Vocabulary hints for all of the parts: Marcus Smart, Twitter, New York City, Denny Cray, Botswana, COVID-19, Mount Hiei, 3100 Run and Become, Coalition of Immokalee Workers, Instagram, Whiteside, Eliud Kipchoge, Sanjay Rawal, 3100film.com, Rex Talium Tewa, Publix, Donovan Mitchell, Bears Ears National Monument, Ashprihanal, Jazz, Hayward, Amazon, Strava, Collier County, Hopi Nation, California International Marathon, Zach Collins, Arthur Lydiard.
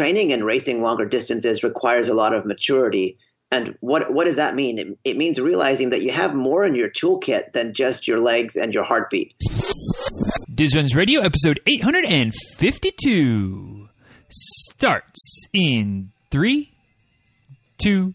training and racing longer distances requires a lot of maturity. And what does that mean? It means realizing that you have more in your toolkit than just your legs and your heartbeat. Diz Runs Radio, episode 852, starts in 3, 2.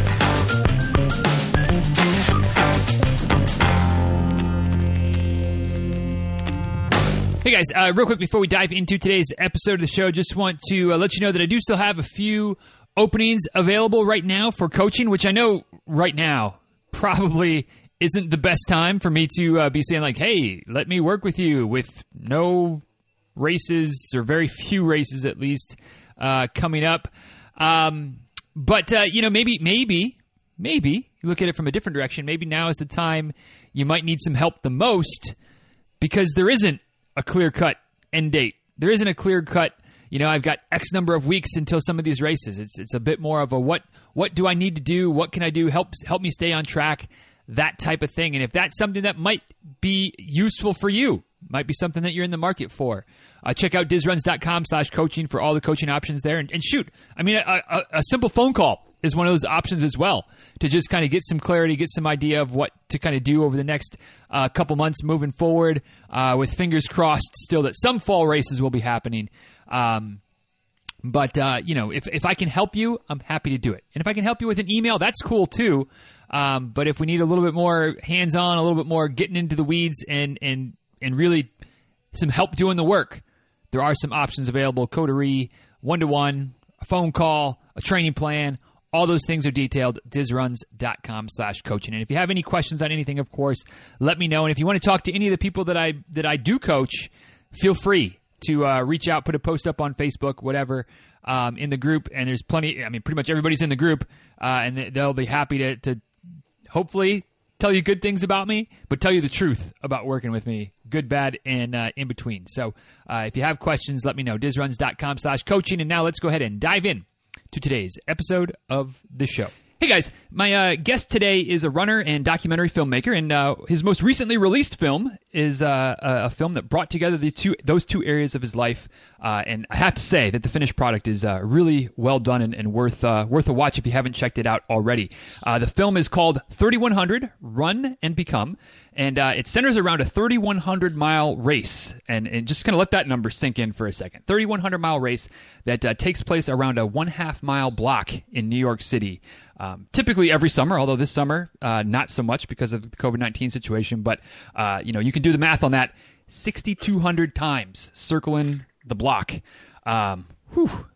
Hey guys, real quick before we dive into today's episode of the show, just want to let you know that I do still have a few openings available right now for coaching, which I know right now probably isn't the best time for me to be saying like, hey, let me work with you, with no races or very few races at least coming up. But you know, maybe you look at it from a different direction. Maybe now is the time you might need some help the most, because there isn't a clear-cut end date. There isn't a clear-cut, you know, I've got X number of weeks until some of these races. It's a bit more of a what do I need to do? What can I do? Help me stay on track, that type of thing. And if that's something that might be useful for you, might be something that you're in the market for, check out DizRuns.com/coaching for all the coaching options there. And shoot, I mean, a simple phone call is one of those options as well, to just kind of get some clarity, get some idea of what to kind of do over the next couple months moving forward, with fingers crossed still that some fall races will be happening. But you know, if I can help you, I'm happy to do it. And if I can help you with an email, that's cool too. But if we need a little bit more hands-on, a little bit more getting into the weeds and really some help doing the work, there are some options available: coterie, one-to-one, a phone call, a training plan. All those things are detailed, DizRuns.com/coaching. And if you have any questions on anything, of course, let me know. And if you want to talk to any of the people that I do coach, feel free to reach out, put a post up on Facebook, whatever, in the group. And there's plenty, I mean, pretty much everybody's in the group, and they'll be happy to hopefully tell you good things about me, but tell you the truth about working with me, good, bad, and in between. So if you have questions, let me know, DizRuns.com/coaching. And now let's go ahead and dive in to today's episode of the show. Hey guys, my guest today is a runner and documentary filmmaker, and his most recently released film is a film that brought together those two areas of his life. And I have to say that the finished product is really well done and worth a watch if you haven't checked it out already. The film is called 3100 Run and Become, and it centers around a 3,100-mile race. And just kind of let that number sink in for a second. 3,100-mile race that takes place around a 1.5-mile block in New York City. Typically every summer, although this summer, not so much because of the COVID-19 situation. But, you know, you can do the math on that. 6,200 times circling the block.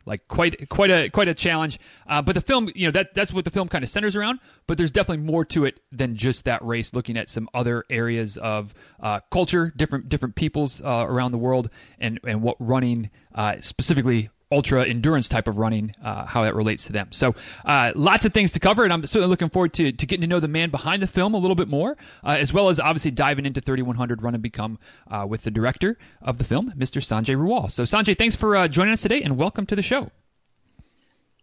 Like quite a challenge. But the film, you know, that's what the film kind of centers around. But there's definitely more to it than just that race, looking at some other areas of culture, different peoples around the world, and what running specifically ultra endurance type of running, how that relates to them. So lots of things to cover, and I'm certainly looking forward to getting to know the man behind the film a little bit more, as well as obviously diving into 3100 Run and Become with the director of the film, Mr. Sanjay Rawal. So Sanjay, thanks for joining us today, and welcome to the show.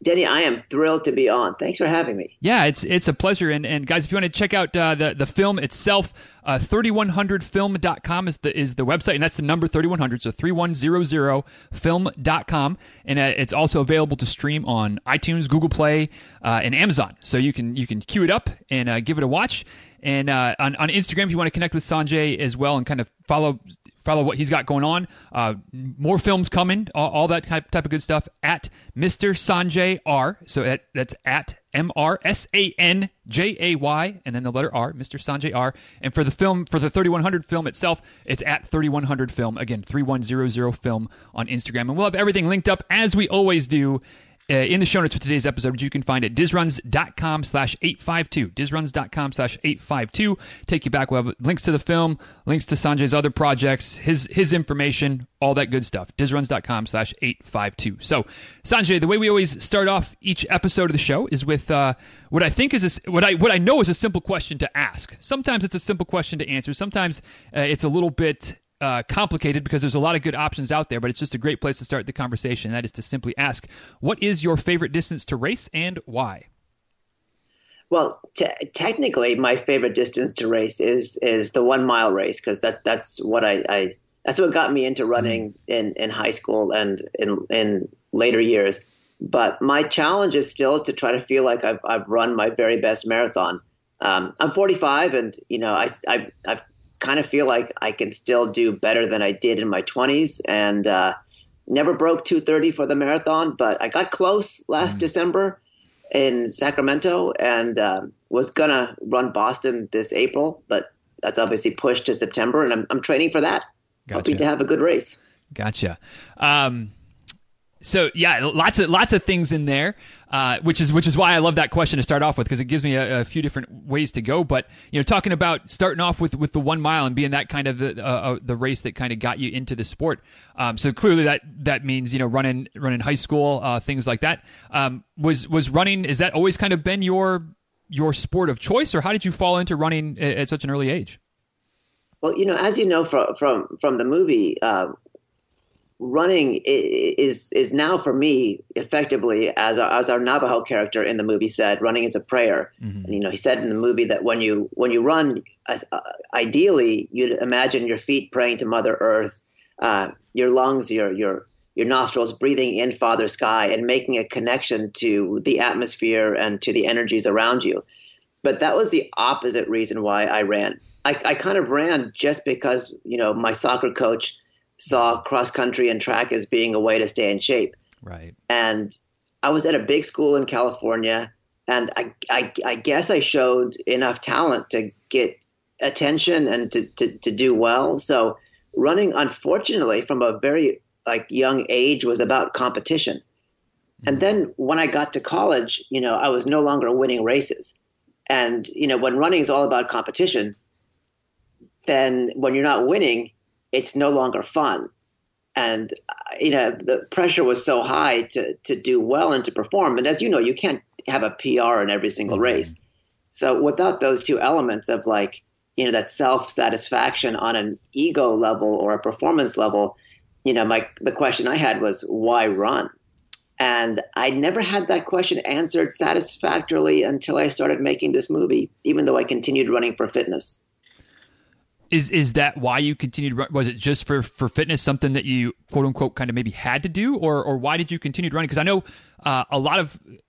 Denny, I am thrilled to be on. Thanks for having me. Yeah, it's a pleasure. And guys, if you want to check out the film itself, 3100film.com is the website, and that's the number 3100, so 3100film.com. And it's also available to stream on iTunes, Google Play, and Amazon. So you can queue it up and give it a watch. And on Instagram, if you want to connect with Sanjay as well and kind of follow what he's got going on. More films coming, all that type of good stuff, at Mr. Sanjay R. So that's at MRSANJAY, and then the letter R, Mr. Sanjay R. And for the film, for the 3100 film itself, it's at 3100 film, again, 3100 film on Instagram. And we'll have everything linked up as we always do in the show notes for today's episode, which you can find at DizRuns.com/852. DizRuns.com/852. Take you back. We'll have links to the film, links to Sanjay's other projects, his information, all that good stuff. DizRuns.com/852. So, Sanjay, the way we always start off each episode of the show is with what I think is what I know is a simple question to ask. Sometimes it's a simple question to answer. Sometimes it's a little bit complicated because there's a lot of good options out there, but it's just a great place to start the conversation. That is to simply ask, what is your favorite distance to race and why? Well, technically, my favorite distance to race is the 1 mile race, because that's what that's what got me into running in high school and in later years. But my challenge is still to try to feel like I've run my very best marathon. I'm 45, and you know I've kind of feel like I can still do better than I did in my 20s, and never broke 230 for the marathon, but I got close last December in Sacramento, and was gonna run Boston this April, but that's obviously pushed to September, and I'm training for that. Gotcha. Hoping to have a good race. Gotcha. So yeah, lots of things in there, which is why I love that question to start off with, because it gives me a few different ways to go. But you know, talking about starting off with the 1 mile and being that kind of the race that kind of got you into the sport. So clearly that means, you know, running high school, things like that. Was running, is that always kind of been your sport of choice, or how did you fall into running at such an early age? Well, you know, as you know from the movie, running is now for me, effectively, as our Navajo character in the movie said, running is a prayer. Mm-hmm. And you know, he said in the movie that when you run, ideally you'd imagine your feet praying to Mother Earth, your lungs, your nostrils breathing in Father Sky, and making a connection to the atmosphere and to the energies around you. But that was the opposite reason why I ran. I kind of ran just because, you know, my soccer coach saw cross-country and track as being a way to stay in shape. Right. And I was at a big school in California, and I guess I showed enough talent to get attention and to do well. So running, unfortunately, from a very young age, was about competition. Mm-hmm. And then when I got to college, you know, I was no longer winning races. And, you know, when running is all about competition, then when you're not winning, it's no longer fun. And, you know, the pressure was so high to do well and to perform. And as you know, you can't have a PR in every single race. So without those two elements of, like, you know, that self-satisfaction on an ego level or a performance level, you know, the question I had was, why run? And I never had that question answered satisfactorily until I started making this movie, even though I continued running for fitness. Is that why you continued? Was it just for fitness, something that you, quote unquote, kind of maybe had to do, or why did you continue running? Because I know a lot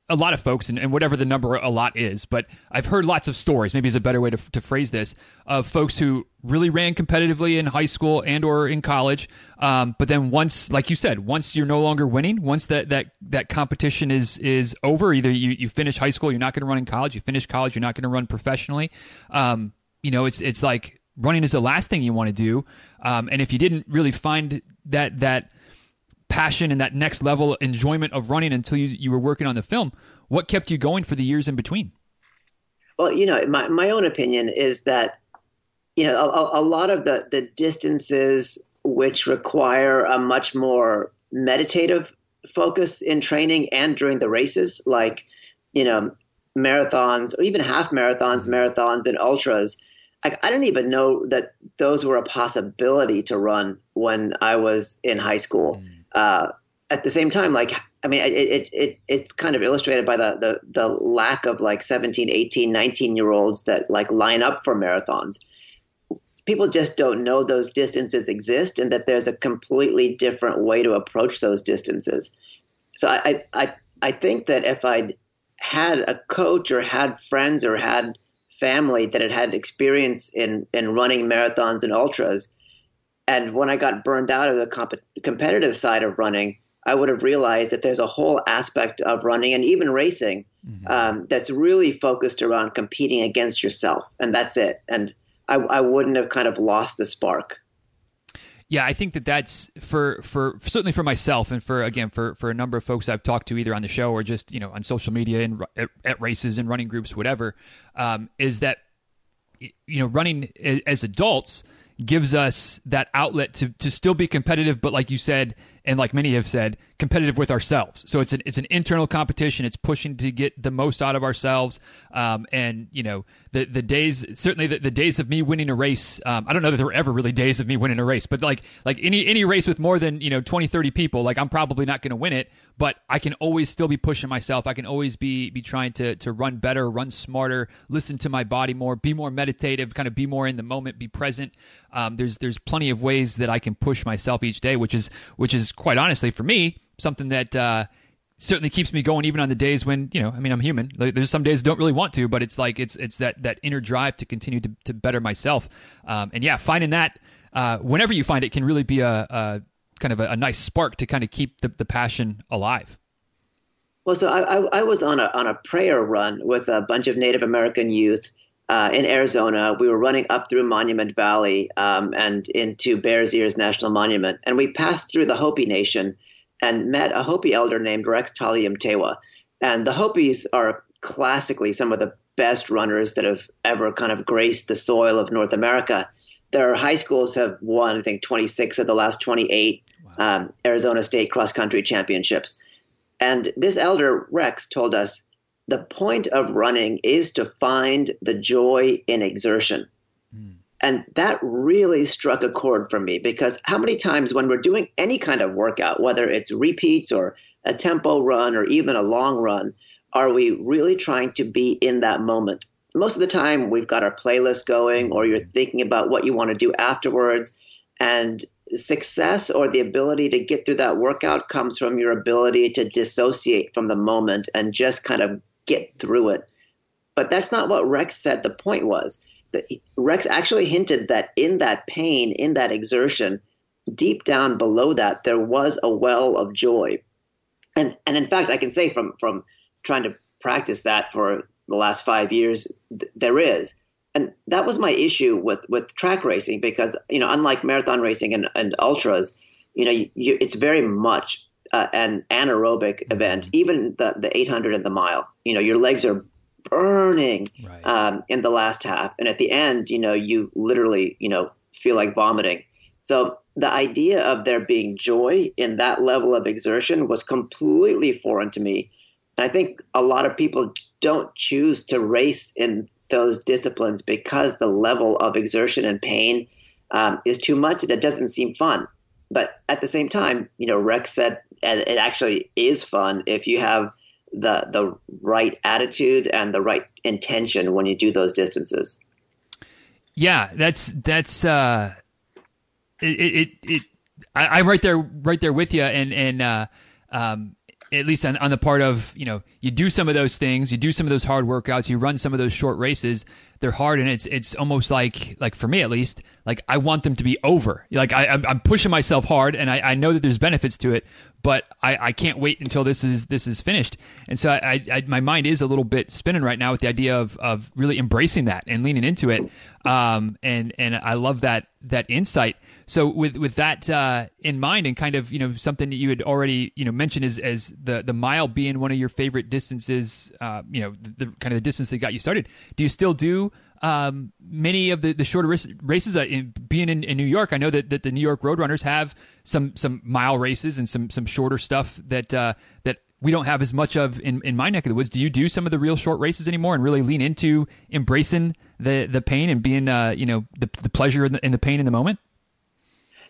of folks, and whatever the number a lot is, but I've heard lots of stories, maybe is a better way to phrase this, of folks who really ran competitively in high school and or in college. But then once, like you said, once you're no longer winning, once that competition is over, either you finish high school, you're not going to run in college, you finish college, you're not going to run professionally. You know, it's like, running is the last thing you want to do. And if you didn't really find that passion and that next level enjoyment of running until you were working on the film, what kept you going for the years in between? Well, you know, my own opinion is that, you know, a lot of the distances which require a much more meditative focus in training and during the races, like, you know, marathons or even half marathons and ultras, I didn't even know that those were a possibility to run when I was in high school. At the same time, like, I mean, it's kind of illustrated by the lack of, like, 17, 18, 19-year-olds that, like, line up for marathons. People just don't know those distances exist and that there's a completely different way to approach those distances. So I think that if I'd had a coach or had friends or had family that had experience in running marathons and ultras, and when I got burned out of the competitive side of running, I would have realized that there's a whole aspect of running and even racing that's really focused around competing against yourself, and that's it. And I wouldn't have kind of lost the spark. Yeah, I think that that's for certainly for myself and for a number of folks I've talked to either on the show or just, you know, on social media and at races and running groups, whatever, is that, you know, running as adults gives us that outlet to still be competitive, but like you said, and like many have said, competitive with ourselves. So it's an internal competition. It's pushing to get the most out of ourselves. And you know, the days, certainly the days of me winning a race, I don't know that there were ever really days of me winning a race, but like any race with more than, you know, 20, 30 people, like I'm probably not going to win it, but I can always still be pushing myself. I can always be trying to run better, run smarter, listen to my body more, be more meditative, kind of be more in the moment, be present. There's plenty of ways that I can push myself each day, which is quite honestly for me, something that certainly keeps me going even on the days when, you know, I mean, I'm human. There's some days I don't really want to, but it's like it's that inner drive to continue to better myself. And yeah, finding that whenever you find it can really be a kind of a nice spark to kind of keep the passion alive. Well, so I was on a prayer run with a bunch of Native American youth in Arizona. We were running up through Monument Valley and into Bears Ears National Monument. And we passed through the Hopi Nation and met a Hopi elder named Rex Talium Tewa. And the Hopis are classically some of the best runners that have ever kind of graced the soil of North America. Their high schools have won, I think, 26 of the last 28 Arizona State Cross-Country Championships. And this elder, Rex, told us, the point of running is to find the joy in exertion. Mm. And that really struck a chord for me, because how many times when we're doing any kind of workout, whether it's repeats or a tempo run or even a long run, are we really trying to be in that moment? Most of the time we've got our playlist going or you're thinking about what you want to do afterwards. And success or the ability to get through that workout comes from your ability to dissociate from the moment and just kind of get through it. But that's not what Rex said the point was. Rex actually hinted that in that pain, in that exertion, deep down below that, there was a well of joy. And in fact, I can say from trying to practice that for the last 5 years, there is. And that was my issue with track racing, because, you know, unlike marathon racing and ultras, you know, it's very much an anaerobic event, even the 800 and the mile. You know, your legs are burning right. In the last half. And at the end, you know, you literally, you know, feel like vomiting. So the idea of there being joy in that level of exertion was completely foreign to me. And I think a lot of people don't choose to race in those disciplines because the level of exertion and pain is too much and it doesn't seem fun. But at the same time, you know, Rex said it actually is fun if you have the right attitude and the right intention when you do those distances. Yeah, that's I'm right there with you, and at least on the part of, you know, you do some of those things, you do some of those hard workouts, you run some of those short races, they're hard. And it's almost like for me, at least, like I want them to be over. Like I'm pushing myself hard and I know that there's benefits to it, but I can't wait until this is finished. And so I my mind is a little bit spinning right now with the idea of really embracing that and leaning into it. And I love that insight. So with that in mind, and kind of, you know, something that you had already, you know, mentioned as the mile being one of your favorite distances, you know, the kind of the distance that got you started. Do you still do many of the shorter races? Being in New York, I know that the New York Roadrunners have some mile races and some shorter stuff that we don't have as much of in my neck of the woods. Do you do some of the real short races anymore and really lean into embracing the pain and being, you know, the pleasure and the pain in the moment?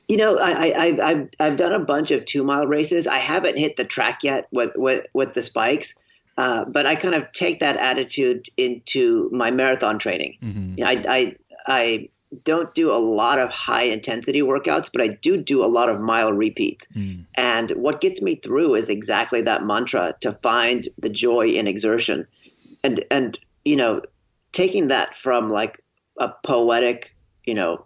You know, I've done a bunch of 2 mile races. I haven't hit the track yet with the spikes, but I kind of take that attitude into my marathon training. Mm-hmm. You know, I don't do a lot of high intensity workouts, but I do a lot of mile repeats. Mm. And what gets me through is exactly that mantra to find the joy in exertion, and you know, taking that from like a poetic, you know,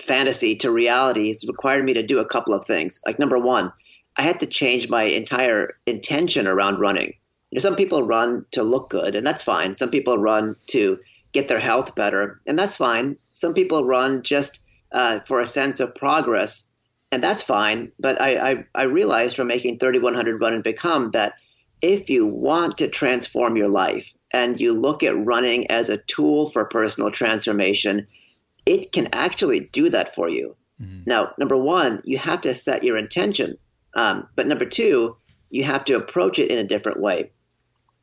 fantasy to reality has required me to do a couple of things. Like, number one, I had to change my entire intention around running. You know, some people run to look good, and that's fine. Some people run to get their health better, and that's fine. Some people run just for a sense of progress. And that's fine. But I realized from making 3100 Run and Become that if you want to transform your life and you look at running as a tool for personal transformation, it can actually do that for you. Mm-hmm. Now, number one, you have to set your intention. But number two, you have to approach it in a different way.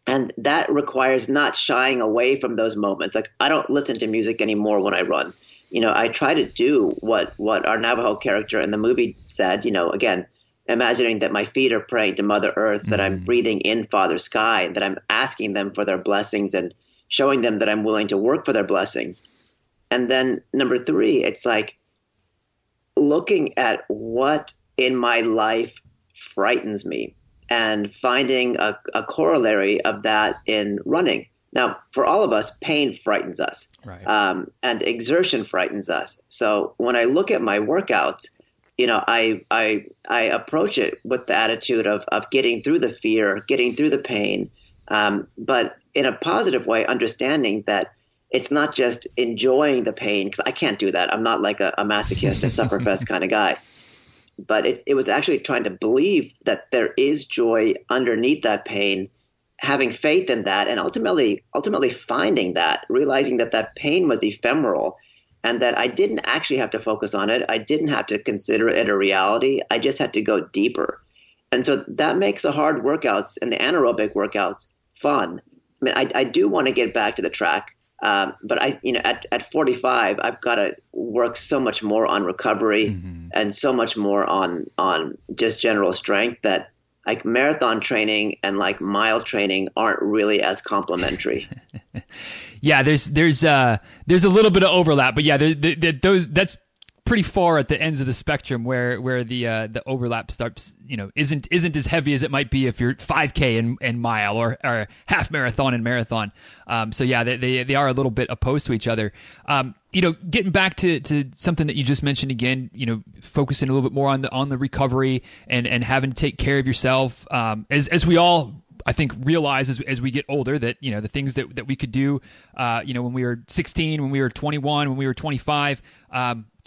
And that requires not shying away from those moments. Like, I don't listen to music anymore when I run. You know, I try to do what our Navajo character in the movie said, you know, again, imagining that my feet are praying to Mother Earth, that I'm breathing in Father Sky, that I'm asking them for their blessings and showing them that I'm willing to work for their blessings. And then number three, it's like looking at what in my life frightens me and finding a corollary of that in running. Now, for all of us, pain frightens us, right. And exertion frightens us. So when I look at my workouts, you know, I approach it with the attitude of getting through the fear, getting through the pain, but in a positive way, understanding that it's not just enjoying the pain, because I can't do that. I'm not like a masochist, a sufferfest kind of guy. But it was actually trying to believe that there is joy underneath that pain, having faith in that, and ultimately finding that, realizing that that pain was ephemeral and that I didn't actually have to focus on it. I didn't have to consider it a reality. I just had to go deeper. And so that makes the hard workouts and the anaerobic workouts fun. I mean, I do want to get back to the track, but at 45, I've got to work so much more on recovery and so much more on just general strength that like marathon training and like mile training aren't really as complementary. Yeah, there's a little bit of overlap, but yeah, that's pretty far at the ends of the spectrum where the overlap starts, you know, isn't as heavy as it might be if you're 5K and mile or half marathon and marathon. So yeah, they are a little bit opposed to each other. You know, getting back to something that you just mentioned again, you know, focusing a little bit more on the recovery and having to take care of yourself, as we all, I think, realize as we get older that, you know, the things that we could do, you know, when we were 16, when we were 21, when we were 25,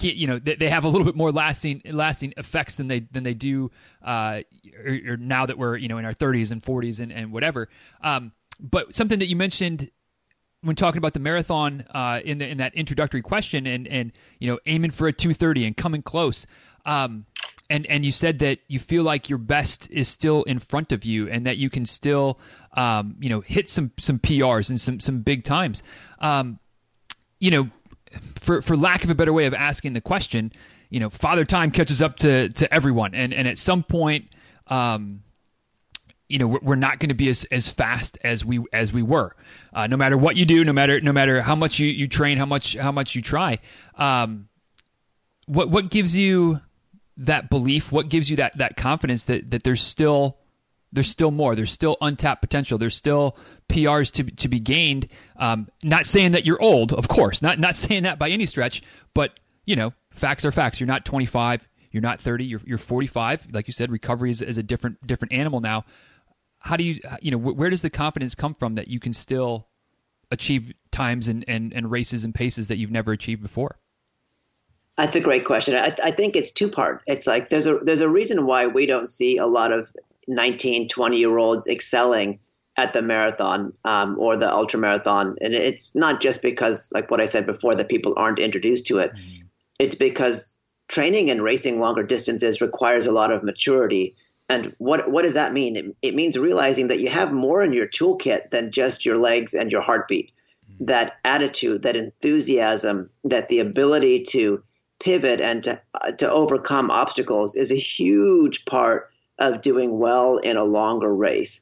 you know, they have a little bit more lasting effects than they do, or now that we're, you know, in our 30s and 40s and whatever. But something that you mentioned when talking about the marathon, in that introductory question and, you know, aiming for a 2:30 and coming close, and you said that you feel like your best is still in front of you and that you can still, you know, hit some PRs and some big times. You know, for lack of a better way of asking the question, you know, Father Time catches up to everyone. And at some point, you know, we're not going to be as fast as we were, no matter what you do, no matter how much you train, how much you try. What gives you that belief? What gives you that confidence that there's still more, there's still untapped potential, there's still PRs to be gained? Not saying that you're old, of course, not saying that by any stretch, but you know, facts are facts. You're not 25, you're not 30, you're 45. Like you said, recovery is a different animal now. How do you know, where does the confidence come from that you can still achieve times and races and paces that you've never achieved before? That's a great question. I think it's two-part. It's like there's a reason why we don't see a lot of 19, 20-year-olds excelling at the marathon or the ultramarathon. And it's not just because, like what I said before, that people aren't introduced to it. It's because training and racing longer distances requires a lot of maturity. And what does that mean? It means realizing that you have more in your toolkit than just your legs and your heartbeat. That attitude, that enthusiasm, that the ability to pivot and to overcome obstacles is a huge part of doing well in a longer race.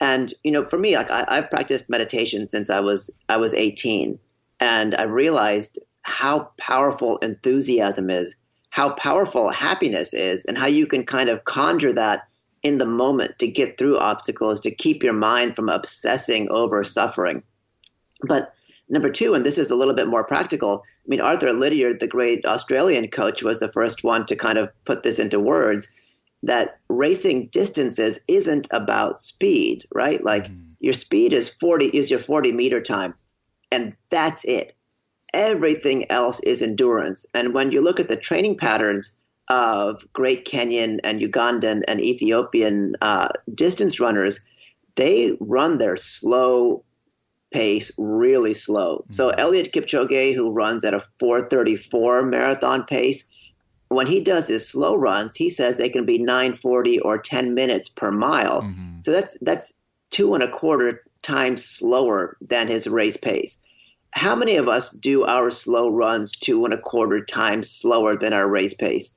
And you know, for me, like I've practiced meditation since I was 18, and I realized how powerful enthusiasm is, how powerful happiness is, and how you can kind of conjure that in the moment to get through obstacles, to keep your mind from obsessing over suffering. But number two, and this is a little bit more practical, I mean, Arthur Lydiard, the great Australian coach, was the first one to kind of put this into words, that racing distances isn't about speed, right? Like your speed is your 40-meter time, and that's it. Everything else is endurance. And when you look at the training patterns of great Kenyan and Ugandan and Ethiopian distance runners, they run their slow pace really slow. Mm-hmm. So Eliud Kipchoge, who runs at a 4:34 marathon pace, when he does his slow runs, he says they can be 9:40 or 10 minutes per mile. Mm-hmm. So that's 2.25 times slower than his race pace. How many of us do our slow runs 2.25 times slower than our race pace?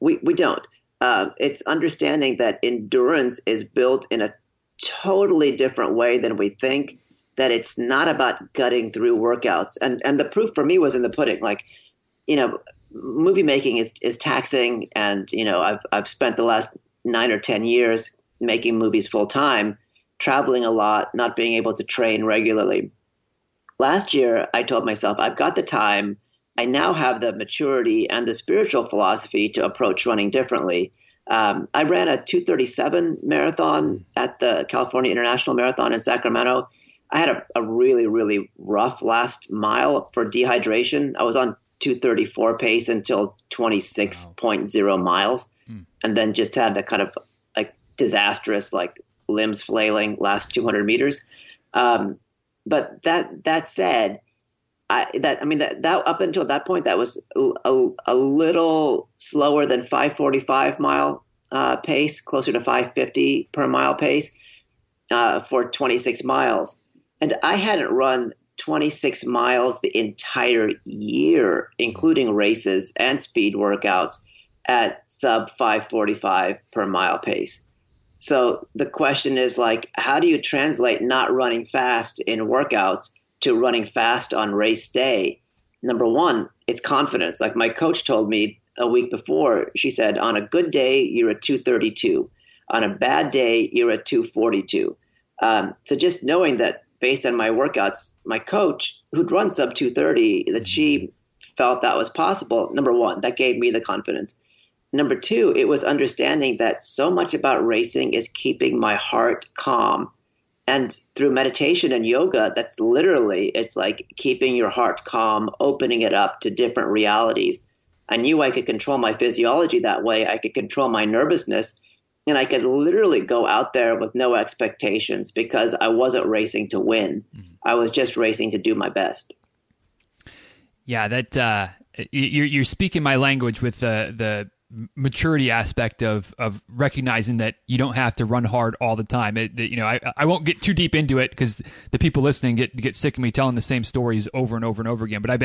We don't. It's understanding that endurance is built in a totally different way than we think, that it's not about gutting through workouts. And the proof for me was in the pudding. Like, you know, movie making is taxing. And, you know, I've spent the last 9 or 10 years making movies full time, traveling a lot, not being able to train regularly. Last year, I told myself, I've got the time. I now have the maturity and the spiritual philosophy to approach running differently. I ran a 2:37 marathon at the California International Marathon in Sacramento. I had a really, really rough last mile for dehydration. I was on 2:34 pace until 26.0 miles, and then just had a kind of like disastrous, like limbs flailing last 200 meters. But that said, I mean that up until that point, that was a little slower than 5:45 mile pace, closer to 5:50 per mile pace for 26 miles. And I hadn't run 26 miles the entire year, including races and speed workouts, at sub 5:45 per mile pace. So the question is, like, how do you translate not running fast in workouts to running fast on race day? Number one, it's confidence. Like my coach told me a week before, she said, on a good day, you're a 2:32. On a bad day, you're a 2:42. So just knowing that based on my workouts, my coach, who'd run sub 2:30, that she felt that was possible, number one, that gave me the confidence. Number two, it was understanding that so much about racing is keeping my heart calm. And through meditation and yoga, that's literally, it's like keeping your heart calm, opening it up to different realities. I knew I could control my physiology that way. I could control my nervousness, and I could literally go out there with no expectations because I wasn't racing to win. Mm-hmm. I was just racing to do my best. Yeah, that you're speaking my language with the maturity aspect of recognizing that you don't have to run hard all the time. I won't get too deep into it because the people listening get sick of me telling the same stories over and over and over again. But I've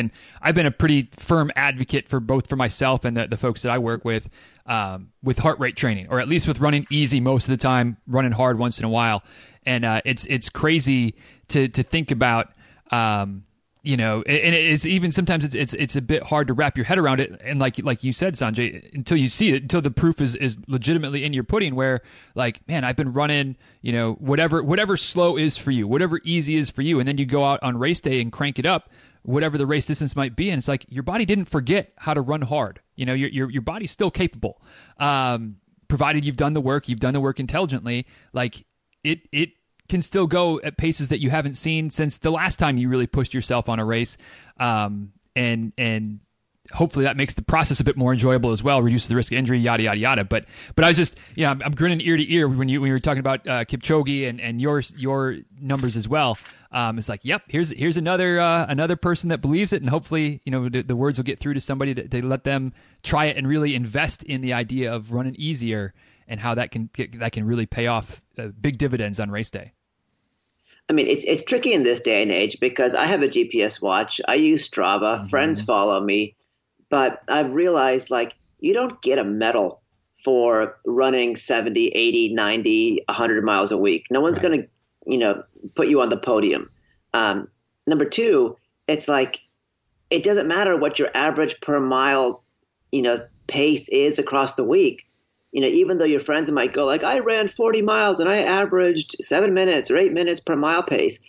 been a pretty firm advocate for both for myself and the folks that I work with heart rate training, or at least with running easy most of the time, running hard once in a while. And it's crazy to think about. And it's even sometimes it's a bit hard to wrap your head around it. And like you said, Sanjay, until you see it, until the proof is legitimately in your pudding, where like, man, I've been running, you know, whatever slow is for you, whatever easy is for you. And then you go out on race day and crank it up, whatever the race distance might be. And it's like, your body didn't forget how to run hard. You know, your body's still capable. Provided you've done the work intelligently, like it can still go at paces that you haven't seen since the last time you really pushed yourself on a race. And hopefully that makes the process a bit more enjoyable as well, reduces the risk of injury, yada, yada, yada. But I was just, you know, I'm grinning ear to ear when you were talking about Kipchoge and your numbers as well. It's like, yep, here's another person that believes it. And hopefully, you know, the words will get through to somebody to let them try it and really invest in the idea of running easier and how that can really pay off big dividends on race day. I mean, it's tricky in this day and age because I have a GPS watch. I use Strava. Mm-hmm. Friends follow me. But I've realized, like, you don't get a medal for running 70, 80, 90, 100 miles a week. No one's going to, you know, put you on the podium. Number two, it's like it doesn't matter what your average per mile, you know, pace is across the week. You know, even though your friends might go like, I ran 40 miles and I averaged 7 minutes or 8 minutes per mile pace.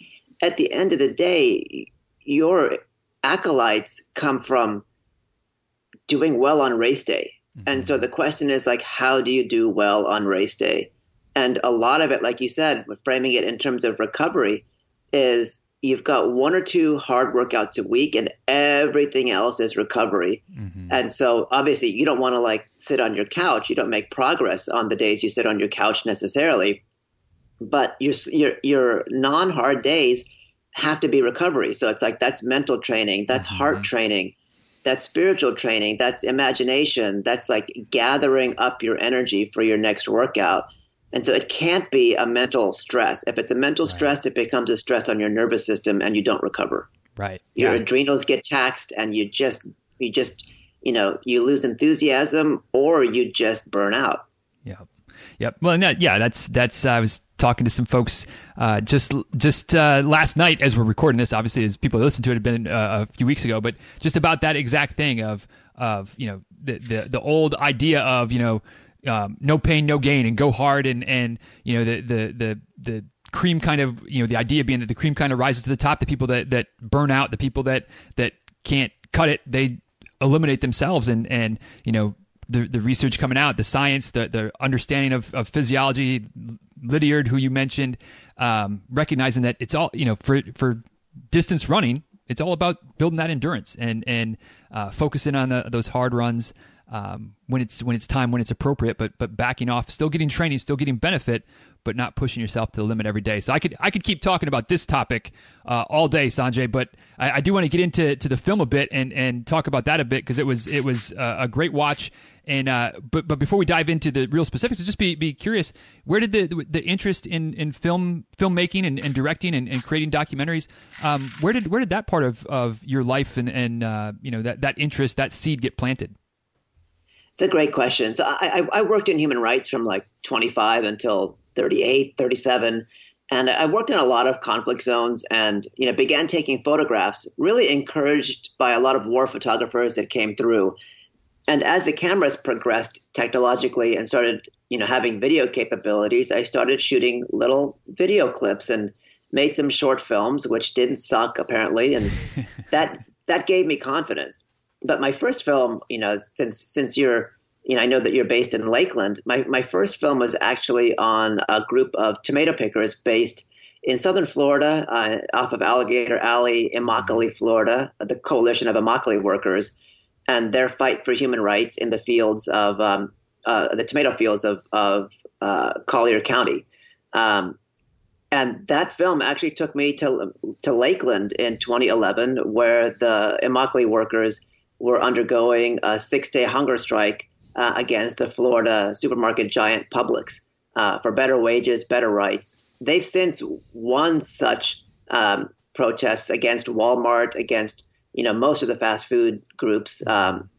At the end of the day, your acolytes come from doing well on race day. Mm-hmm. And so the question is, like, how do you do well on race day? And a lot of it, like you said, framing it in terms of recovery, is you've got one or two hard workouts a week and everything else is recovery. Mm-hmm. And so obviously you don't want to like sit on your couch. You don't make progress on the days you sit on your couch necessarily, but your non-hard days have to be recovery. So it's like, that's mental training, that's mm-hmm. heart training, that's spiritual training, that's imagination, that's like gathering up your energy for your next workout. And so it can't be a mental stress. If it's a mental right. stress, it becomes a stress on your nervous system and you don't recover. Right. Your yeah. adrenals get taxed and you just, you know, you lose enthusiasm or you just burn out. Yeah. Yep. Well, no, yeah, that's, I was talking to some folks, just last night as we're recording this, obviously as people listen to it, had been a few weeks ago, but just about that exact thing of, you know, the old idea of, you know, no pain, no gain, and go hard. And, you know, the cream kind of, you know, the idea being that the cream kind of rises to the top, the people that burn out, the people that can't cut it, they eliminate themselves. And, you know, the research coming out, the science, the understanding of physiology, Lydiard, who you mentioned, recognizing that it's all, you know, for distance running, it's all about building that endurance and focusing on those hard runs, when it's time, when it's appropriate, but backing off, still getting training, still getting benefit, but not pushing yourself to the limit every day. So I could keep talking about this topic all day, Sanjay, but I do want to get into the film a bit and talk about that a bit, because it was a great watch. And but before we dive into the real specifics, I'd just be curious, where did the interest in filmmaking and directing and creating documentaries, where did that part of your life and you know, that interest, that seed get planted? It's a great question. So I worked in human rights from like 25 until 38, 37. And I worked in a lot of conflict zones and, you know, began taking photographs, really encouraged by a lot of war photographers that came through. And as the cameras progressed technologically and started, you know, having video capabilities, I started shooting little video clips and made some short films, which didn't suck apparently. And that gave me confidence. But my first film, you know, since you're, you know, I know that you're based in Lakeland, my first film was actually on a group of tomato pickers based in southern Florida, off of Alligator Alley, Immokalee, Florida, the Coalition of Immokalee Workers, and their fight for human rights in the fields of the tomato fields of Collier County. And that film actually took me to Lakeland in 2011, where the Immokalee workers were undergoing a 6-day hunger strike against the Florida supermarket giant Publix for better wages, better rights. They've since won such protests against Walmart, against, you know, most of the fast food groups,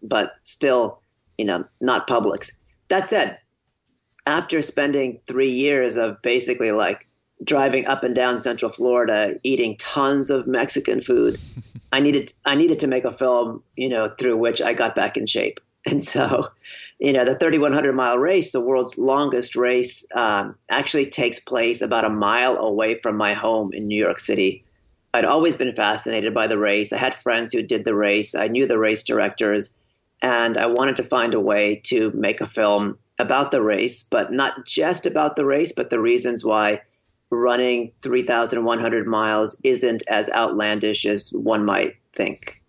but still, you know, not Publix. That said, after spending 3 years of basically like driving up and down Central Florida, eating tons of Mexican food, I needed to make a film, you know, through which I got back in shape. And so, you know, the 3100 mile race, the world's longest race, actually takes place about a mile away from my home in New York City. I'd always been fascinated by the race. I had friends who did the race. I knew the race directors, and I wanted to find a way to make a film about the race, but not just about the race, but the reasons why running 3,100 miles isn't as outlandish as one might think.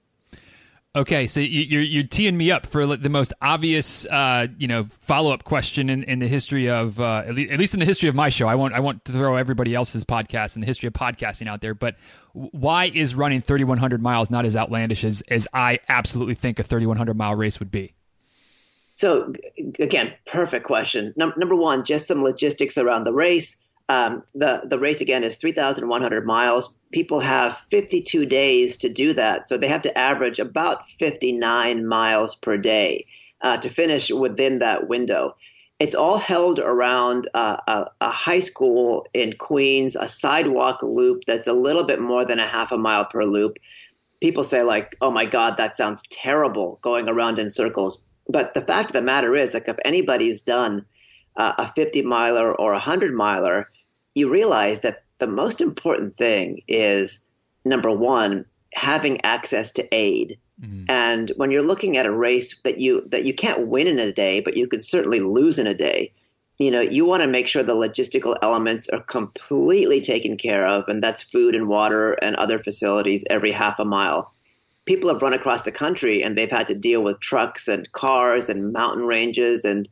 Okay, so you're teeing me up for the most obvious, you know, follow-up question in the history of, at least in the history of my show. I won't throw everybody else's podcast in the history of podcasting out there, but why is running 3,100 miles not as outlandish as I absolutely think a 3,100 mile race would be? So again, perfect question. Number one, just some logistics around the race. The race, again, is 3,100 miles. People have 52 days to do that. So they have to average about 59 miles per day to finish within that window. It's all held around a high school in Queens, a sidewalk loop that's a little bit more than a half a mile per loop. People say like, oh, my God, that sounds terrible going around in circles. But the fact of the matter is, like, if anybody's done a 50-miler or a 100-miler, you realize that the most important thing is, number one, having access to aid. Mm-hmm. And when you're looking at a race that you can't win in a day, but you could certainly lose in a day, you know, you want to make sure the logistical elements are completely taken care of, and that's food and water and other facilities every half a mile. People have run across the country and they've had to deal with trucks and cars and mountain ranges and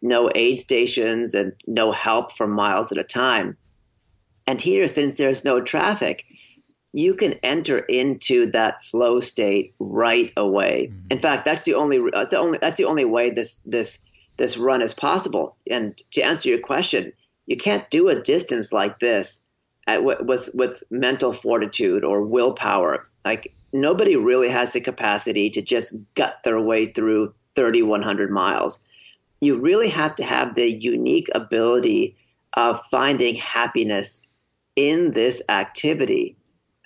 no aid stations and no help for miles at a time. And here, since there's no traffic, you can enter into that flow state right away. Mm-hmm. In fact, that's the only way this run is possible. And to answer your question, you can't do a distance like this with mental fortitude or willpower. Like, nobody really has the capacity to just gut their way through 3,100 miles. You really have to have the unique ability of finding happiness in this activity.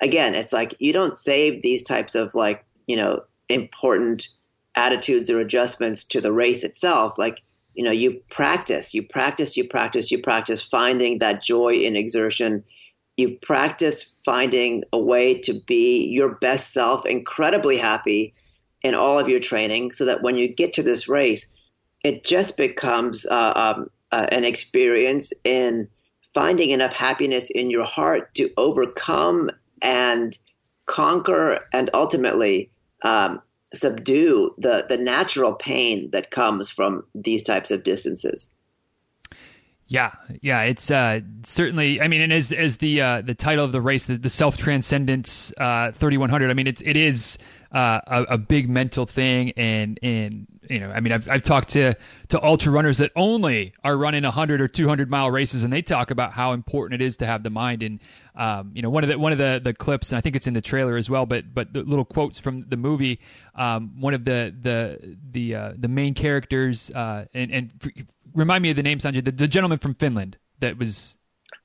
Again, it's like you don't save these types of, like, you know, important attitudes or adjustments to the race itself. Like, you know, you practice finding that joy in exertion. You practice finding a way to be your best self, incredibly happy in all of your training, so that when you get to this race, it just becomes an experience in finding enough happiness in your heart to overcome and conquer and ultimately subdue the natural pain that comes from these types of distances. Yeah, it's certainly. I mean, and as the title of the race, the self-transcendence 3100. I mean, it is a big mental thing, and you know, I mean, I've talked to ultra runners that only are running 100 or 200 mile races, and they talk about how important it is to have the mind. And you know, one of the clips, and I think it's in the trailer as well, but the little quotes from the movie. One of the main characters, remind me of the name, Sanjay, the gentleman from Finland that was...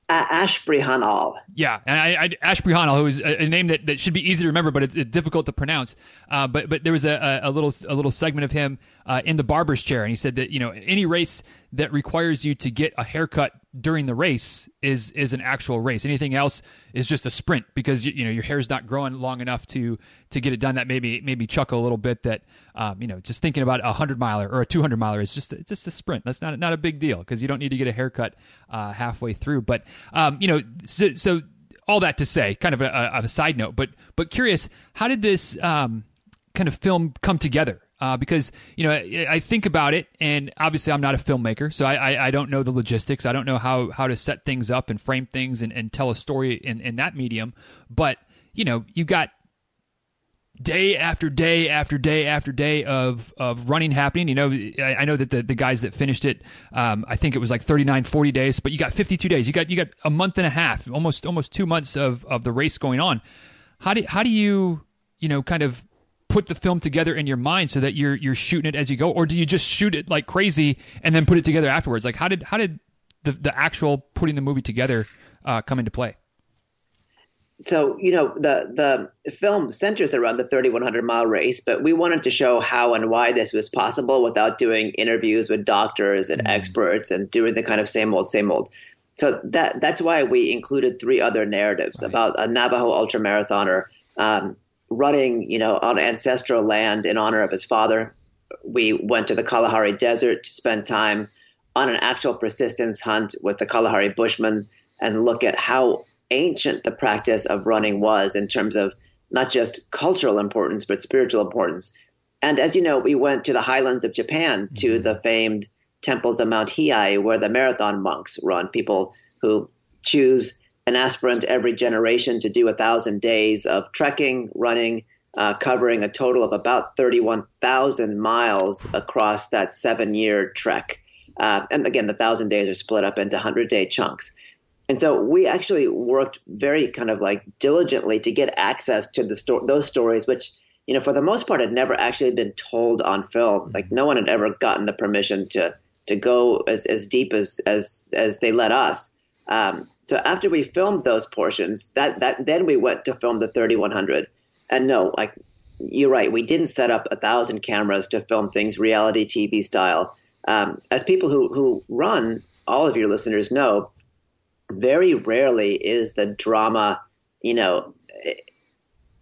Ashprihanal. Yeah, and Ashprihanal, who is a name that should be easy to remember, but it's difficult to pronounce. But there was a little segment of him in the barber's chair, and he said that, you know, any race that requires you to get a haircut during the race is an actual race. Anything else is just a sprint, because you know your hair's not growing long enough to get it done. That maybe chuckle a little bit that you know, just thinking about 100 miler or a 200 miler is just a sprint. That's not a big deal, because you don't need to get a haircut halfway through. But you know, so all that to say, kind of a side note, but curious, how did this kind of film come together? Because, you know, I think about it, and obviously I'm not a filmmaker, so I don't know the logistics. I don't know how to set things up and frame things and tell a story in that medium. But, you know, you got day after day after day after day of running happening. You know, I know that the guys that finished it, I think it was like 39, 40 days, but you got 52 days. You got a month and a half, almost 2 months of the race going on. How do you, you know, kind of put the film together in your mind so that you're shooting it as you go, or do you just shoot it like crazy and then put it together afterwards? Like, how did the actual putting the movie together come into play? So, you know, the film centers around the 3,100 mile race, but we wanted to show how and why this was possible without doing interviews with doctors and experts and doing the kind of same old. So that's why we included three other narratives, right, about a Navajo ultramarathoner running, you know, on ancestral land in honor of his father. We went to the Kalahari Desert to spend time on an actual persistence hunt with the Kalahari Bushmen and look at how ancient the practice of running was in terms of not just cultural importance, but spiritual importance. And as you know, we went to the highlands of Japan, to the famed temples of Mount Hiei, where the marathon monks run, people who choose an aspirant every generation to do 1,000 days of trekking, running, covering a total of about 31,000 miles across that 7-year trek. And again, the 1,000 days are split up into 100-day chunks. And so we actually worked very kind of like diligently to get access to those stories, which, you know, for the most part had never actually been told on film. Like, no one had ever gotten the permission to go as deep as they let us. So after we filmed those portions, then we went to film the 3100. And no, like, you're right, we didn't set up 1,000 cameras to film things reality TV style. As people who run, all of your listeners know, very rarely is the drama, you know,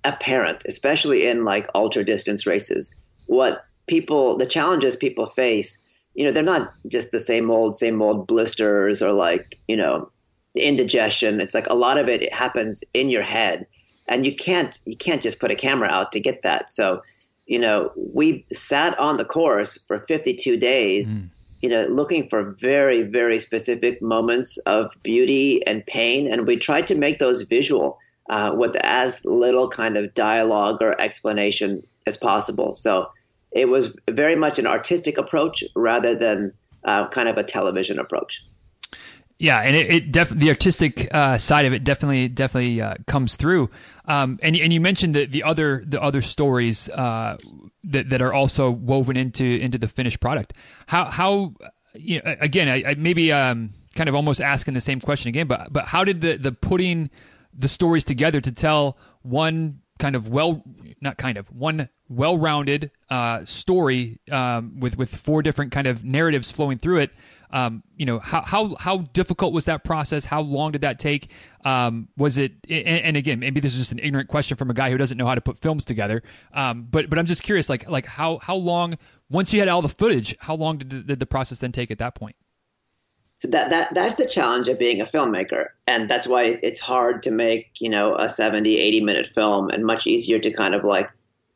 apparent, especially in like ultra distance races. The challenges people face you know, they're not just the same old blisters or like, you know, indigestion. It's like a lot of it happens in your head, and you can't just put a camera out to get that. So, you know, we sat on the course for 52 days, you know, looking for very, very specific moments of beauty and pain. And we tried to make those visual with as little kind of dialogue or explanation as possible. So it was very much an artistic approach rather than kind of a television approach. Yeah, and the artistic side of it definitely comes through. And you mentioned the other stories that are also woven into the finished product. How you know, again, I maybe kind of almost asking the same question again, but how did the putting the stories together to tell one well-rounded story with four different kind of narratives flowing through it? You know, how difficult was that process? How long did that take? Was it, and again, maybe this is just an ignorant question from a guy who doesn't know how to put films together. But I'm just curious, like how long, once you had all the footage, how long did the process then take at that point? So that's the challenge of being a filmmaker. And that's why it's hard to make, you know, a 70, 80 minute film, and much easier to kind of like,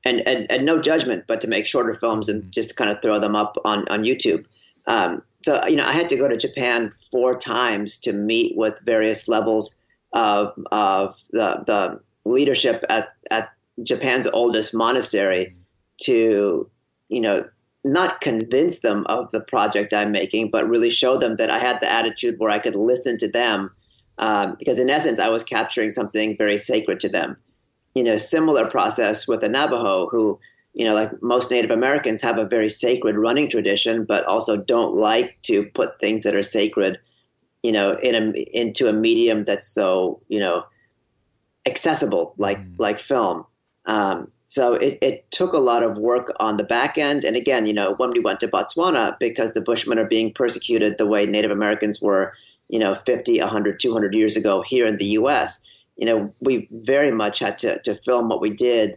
and no judgment, but to make shorter films and just kind of throw them up on YouTube. So, you know, I had to go to Japan 4 times to meet with various levels of the leadership at Japan's oldest monastery to, you know, not convince them of the project I'm making, but really show them that I had the attitude where I could listen to them, because in essence, I was capturing something very sacred to them. You know, similar process with the Navajo who, you know, like most Native Americans have a very sacred running tradition, but also don't like to put things that are sacred, you know, into a medium that's so, you know, accessible, like film. So it took a lot of work on the back end. And again, you know, when we went to Botswana, because the Bushmen are being persecuted the way Native Americans were, you know, 50, 100, 200 years ago here in the U.S., you know, we very much had to film what we did,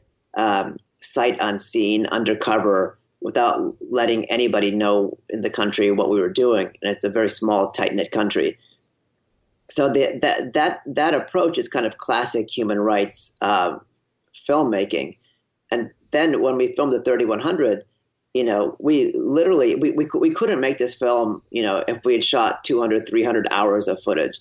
sight unseen, undercover, without letting anybody know in the country what we were doing. And it's a very small, tight-knit country. So that approach is kind of classic human rights filmmaking. And then when we filmed the 3100, you know, we literally we couldn't make this film, you know, if we had shot 200, 300 hours of footage.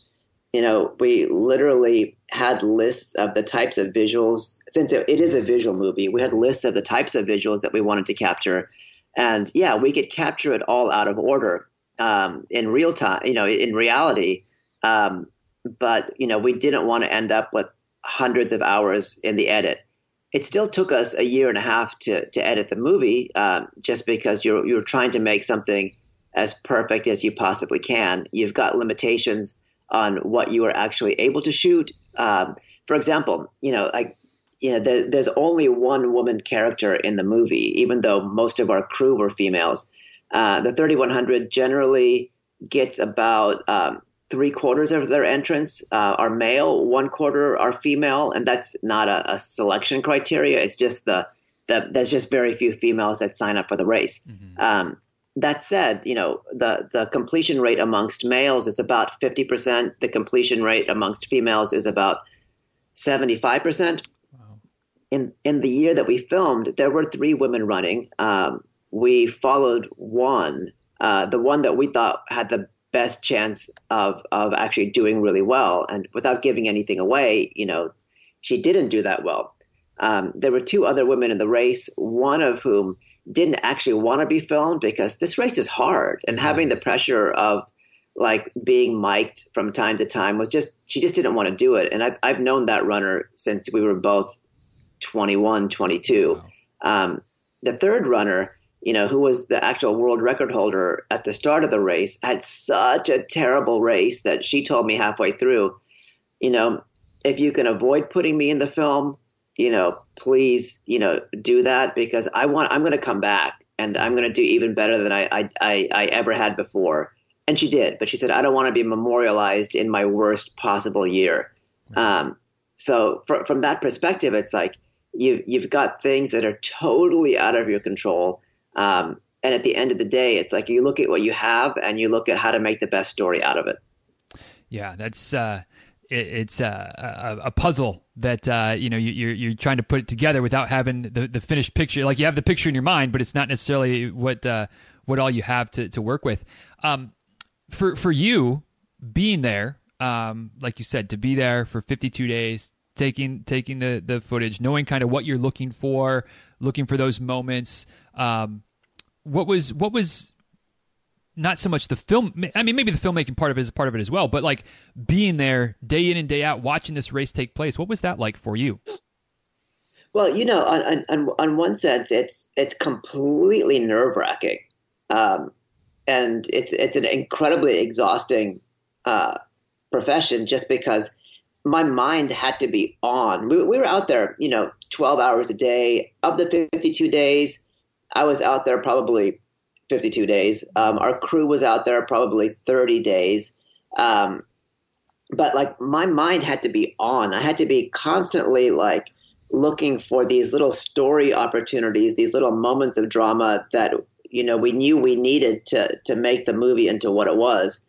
You know, we literally had lists of the types of visuals, since it is a visual movie, we had lists of the types of visuals that we wanted to capture. And yeah, we could capture it all out of order in real time, you know, in reality. But, you know, we didn't want to end up with hundreds of hours in the edit. It still took us a year and a half to edit the movie, just because you're trying to make something as perfect as you possibly can. You've got limitations on what you are actually able to shoot. For example, you know, there's only one woman character in the movie, even though most of our crew were females. The 3100 generally gets about 3/4 of their entrants are male, 1/4 are female, and that's not a selection criteria. It's just there's just very few females that sign up for the race. Mm-hmm. That said, you know, the completion rate amongst males is about 50%. The completion rate amongst females is about 75%. Wow. In the year that we filmed, there were 3 women running. We followed one, the one that we thought had the best chance of actually doing really well. And without giving anything away, you know, she didn't do that well. There were 2 other women in the race, one of whom didn't actually want to be filmed because this race is hard, and having the pressure of like being mic'd from time to time she just didn't want to do it. And I've known that runner since we were both 21, 22. Wow. The third runner, you know, who was the actual world record holder at the start of the race, had such a terrible race that she told me halfway through, you know, if you can avoid putting me in the film, you know, please, you know, do that, because I'm going to come back and I'm going to do even better than I ever had before. And she did, but she said, I don't want to be memorialized in my worst possible year. So from that perspective, it's like, you've got things that are totally out of your control. And at the end of the day, it's like you look at what you have and you look at how to make the best story out of it. Yeah, that's it's a puzzle that you're trying to put it together without having the finished picture. Like you have the picture in your mind, but it's not necessarily what all you have to work with. For you being there, like you said, to be there for 52 days, taking the footage, knowing kind of what you're looking for those moments. What was not so much the film. I mean, maybe the filmmaking part of it is part of it as well, but like being there day in and day out, watching this race take place, what was that like for you? Well, on one sense, it's completely nerve wracking. And it's an incredibly exhausting profession, just because my mind had to be on. We were out there, 12 hours a day. Of the 52 days, I was out there probably 52 days. Our crew was out there probably 30 days. But like my mind had to be on. I had to be constantly like looking for these little story opportunities, these little moments of drama that, we knew we needed to make the movie into what it was.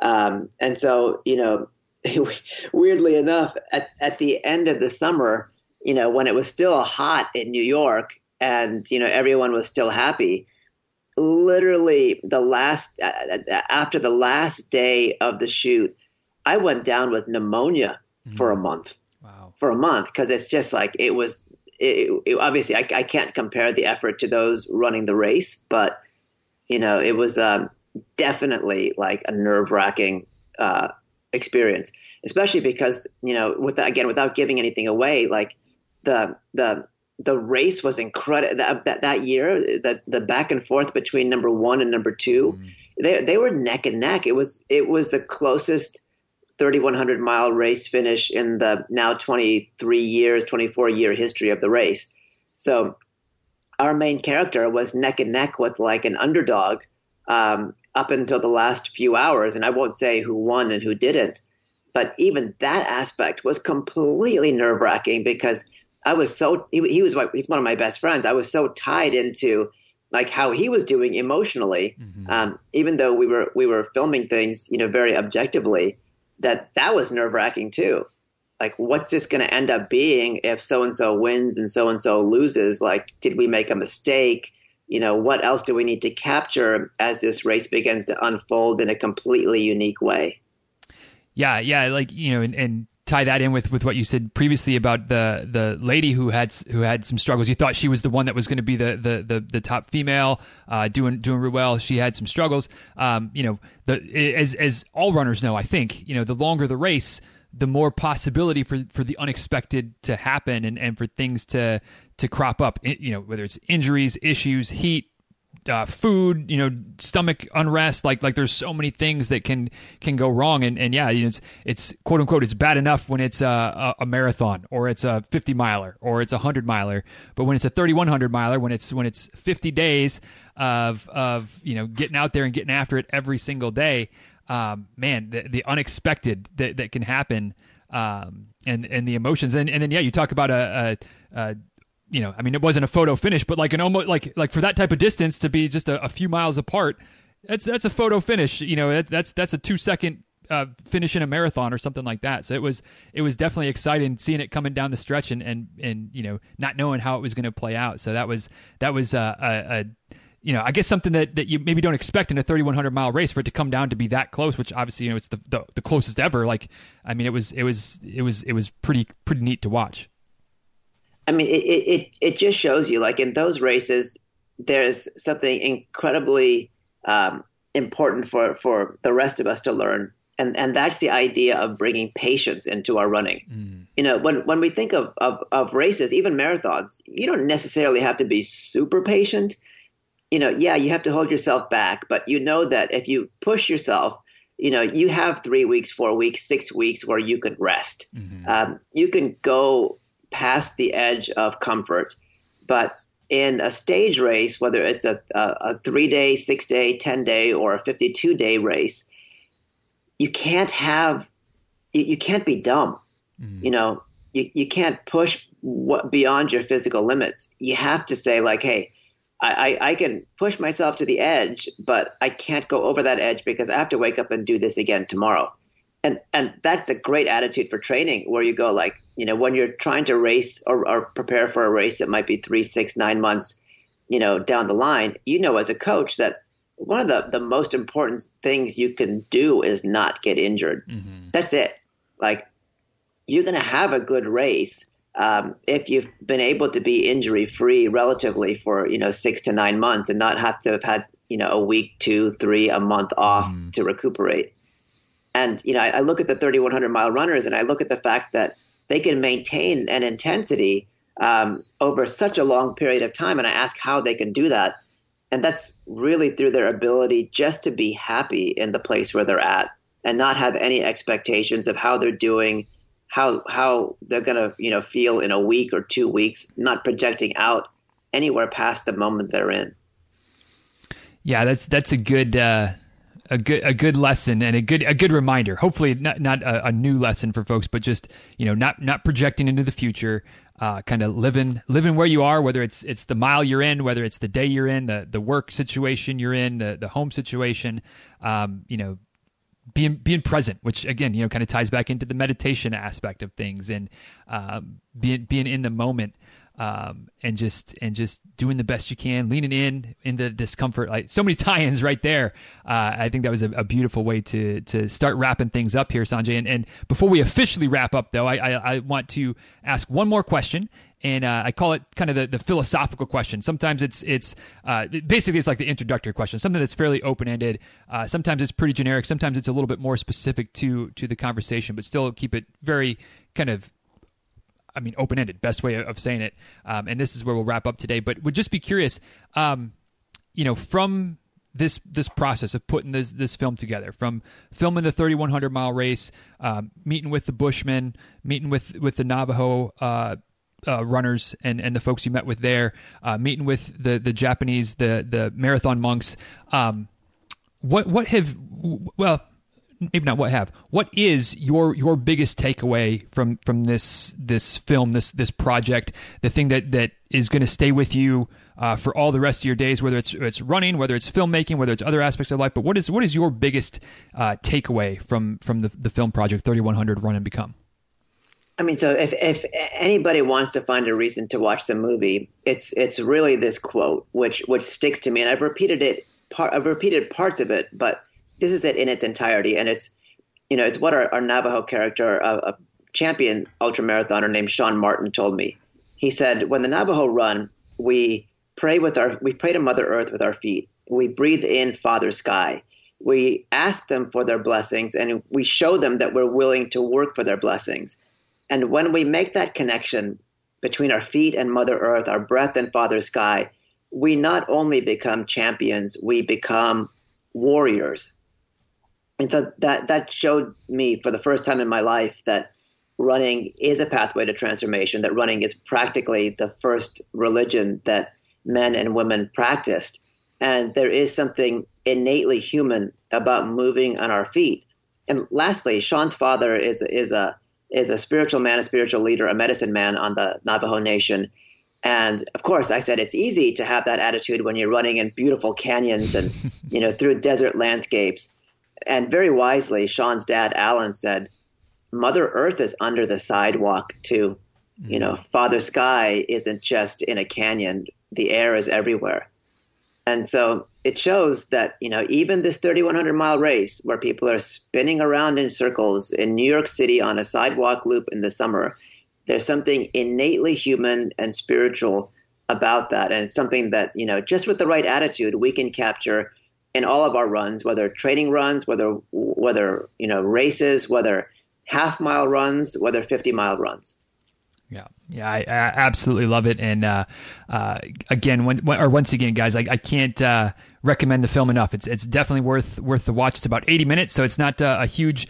And so, weirdly enough, at the end of the summer, when it was still hot in New York and, everyone was still happy, literally after the last day of the shoot, I went down with pneumonia for a month. Wow. For a month. 'Cause it's just like, it was obviously I can't compare the effort to those running the race, but it was definitely like a nerve wracking experience, especially because, without giving anything away, like the race was incredible that year. The back and forth between number one and number two, they were neck and neck. It was the closest 3,100 mile race finish in the now 24 year history of the race. So our main character was neck and neck with like an underdog up until the last few hours. And I won't say who won and who didn't, but even that aspect was completely nerve wracking because I was he's one of my best friends. I was so tied into like how he was doing emotionally, even though we were filming things, very objectively, that was nerve wracking too. Like, what's this going to end up being if so-and-so wins and so-and-so loses? Like, did we make a mistake? What else do we need to capture as this race begins to unfold in a completely unique way? Yeah. Like, and tie that in with what you said previously about the lady who had some struggles. You thought she was the one that was going to be the top female, doing real well. She had some struggles. As all runners know, I think, the longer the race, the more possibility for the unexpected to happen and for things to crop up, whether it's injuries, issues, heat, food, stomach unrest, like there's so many things that can go wrong. And yeah, it's quote unquote, it's bad enough when it's a marathon or it's a 50 miler or it's 100 miler, but when it's a 3,100 miler, when it's 50 days of, getting out there and getting after it every single day, man, the unexpected that can happen, and the emotions. And then, yeah, you talk about it wasn't a photo finish, but like an almost like for that type of distance to be just a few miles apart, that's a photo finish. That's a 2-second finish in a marathon or something like that. So it was definitely exciting seeing it coming down the stretch and not knowing how it was going to play out. So that was I guess something that you maybe don't expect in a 3,100 mile race, for it to come down to be that close, which obviously, it's the closest ever. Like, I mean, it was pretty neat to watch. I mean, it just shows you, like, in those races, there's something incredibly important for the rest of us to learn. And that's the idea of bringing patience into our running. When we think of races, even marathons, you don't necessarily have to be super patient. You have to hold yourself back, but that if you push yourself, you have 3 weeks, 4 weeks, 6 weeks where you can rest. You can go past the edge of comfort. But in a stage race, whether it's a 3-day, 6-day, 10-day, or a 52-day race, you can't be dumb. You can't push beyond your physical limits. You have to say, like, hey, I can push myself to the edge, but I can't go over that edge because I have to wake up and do this again tomorrow. And that's a great attitude for training, where you go like, you know, when you're trying to race or prepare for a race that might be 3, 6, 9 months, you know, down the line, you know, as a coach, that one of the most important things you can do is not get injured. Mm-hmm. That's it. Like, you're going to have a good race if you've been able to be injury free relatively for, you know, 6 to 9 months and not have to have had, you know, a week, 2, 3, a month off to recuperate. And, you know, I look at the 3,100 mile runners and I look at the fact that they can maintain an intensity over such a long period of time. And I ask how they can do that. And that's really through their ability just to be happy in the place where they're at and not have any expectations of how they're doing, how they're going to, you know, feel in a week or 2 weeks, not projecting out anywhere past the moment they're in. Yeah, that's a good lesson and a good reminder. Hopefully not a new lesson for folks, but just, you know, not projecting into the future, kind of living where you are, whether it's the mile you're in, whether it's the day you're in, the work situation you're in, the home situation, you know, being present, which again, you know, kind of ties back into the meditation aspect of things and, being in the moment, and just doing the best you can, leaning in the discomfort, like so many tie-ins right there. I think that was a beautiful way to start wrapping things up here, Sanjay. And before we officially wrap up though, I want to ask one more question, and I call it kind of the philosophical question. Sometimes it's basically it's like the introductory question, something that's fairly open-ended. Sometimes it's pretty generic. Sometimes it's a little bit more specific to the conversation, but still keep it very kind of, I mean, open-ended, best way of saying it. And this is where we'll wrap up today, but would just be curious, you know, from this process of putting this film together, from filming the 3,100 mile race, meeting with the Bushmen, meeting with the Navajo, runners and the folks you met with there, meeting with the Japanese, the marathon monks, what is your biggest takeaway from this film, this project, the thing that is going to stay with you for all the rest of your days, whether it's running, whether it's filmmaking, whether it's other aspects of life, but what is your biggest takeaway from the film project 3100 Run and Become? I mean, so if anybody wants to find a reason to watch the movie, it's really this quote which sticks to me, and I've repeated parts of it, but this is it in its entirety, and it's, you know, it's what our Navajo character, a champion ultramarathoner named Sean Martin, told me. He said, "When the Navajo run, we pray to Mother Earth with our feet. We breathe in Father Sky. We ask them for their blessings, and we show them that we're willing to work for their blessings. And when we make that connection between our feet and Mother Earth, our breath and Father Sky, we not only become champions, we become warriors." And so that showed me for the first time in my life that running is a pathway to transformation, that running is practically the first religion that men and women practiced. And there is something innately human about moving on our feet. And lastly, Sean's father is a spiritual man, a spiritual leader, a medicine man on the Navajo Nation. And of course, I said, it's easy to have that attitude when you're running in beautiful canyons and, you know, through desert landscapes. And very wisely, Sean's dad, Alan, said, Mother Earth is under the sidewalk too. Mm-hmm. You know, Father Sky isn't just in a canyon. The air is everywhere. And so it shows that, you know, even this 3,100 mile race where people are spinning around in circles in New York City on a sidewalk loop in the summer, there's something innately human and spiritual about that. And it's something that, you know, just with the right attitude, we can capture in all of our runs, whether training runs, whether you know, races, whether half mile runs, whether 50 mile runs. Yeah, I absolutely love it. And again, once again, guys, I can't recommend the film enough. It's definitely worth the watch. It's about 80 minutes, so it's not a huge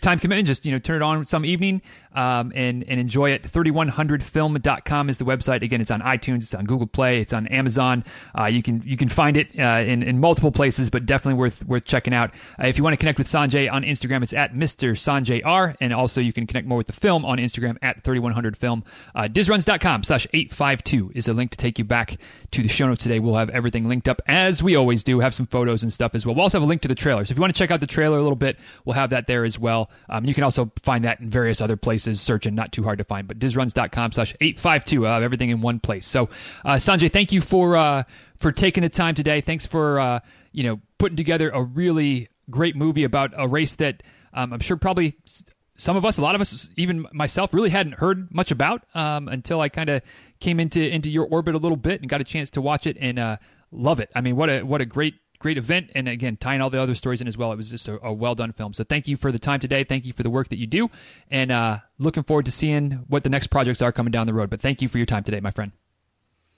time commitment. Just, you know, turn it on some evening and enjoy it. 3100film.com is the website. Again, it's on iTunes, it's on Google Play, it's on Amazon. You can find it in multiple places, but definitely worth checking out. If you want to connect with Sanjay on Instagram, it's at Mr. Sanjay R, and also you can connect more with the film on Instagram at 3100film. DizRuns.com/852 is a link to take you back to the show notes today. We'll have everything linked up as we always do. Have some photos and stuff as well. We'll also have a link to the trailer. So if you want to check out the trailer a little bit, we'll have that there as well. You can also find that in various other places. Search and not too hard to find. But DizRuns.com/852. I'll have everything in one place. So Sanjay, thank you for taking the time today. Thanks for putting together a really great movie about a race that I'm sure probably some of us, a lot of us, even myself, really hadn't heard much about until I kind of came into your orbit a little bit and got a chance to watch it and love it. I mean, what a great event. And again, tying all the other stories in as well. It was just a well done film. So thank you for the time today. Thank you for the work that you do, and looking forward to seeing what the next projects are coming down the road. But thank you for your time today, my friend.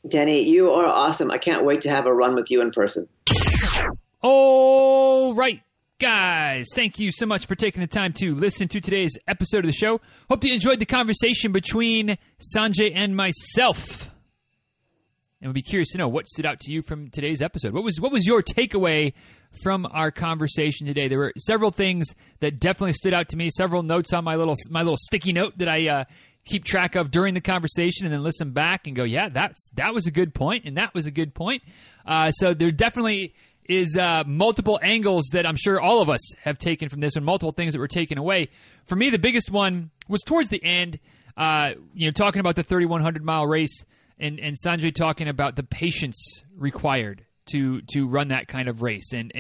Denny, you are awesome. I can't wait to have a run with you in person. All right, guys. Thank you so much for taking the time to listen to today's episode of the show. Hope you enjoyed the conversation between Sanjay and myself. And we'd be curious to know what stood out to you from today's episode. What was your takeaway from our conversation today? There were several things that definitely stood out to me, several notes on my little sticky note that I keep track of during the conversation and then listen back and go, yeah, that was a good point, and that was a good point. So there definitely is multiple angles that I'm sure all of us have taken from this and multiple things that were taken away. For me, the biggest one was towards the end, talking about the 3,100-mile race, And Sanjay talking about the patience required to run that kind of race and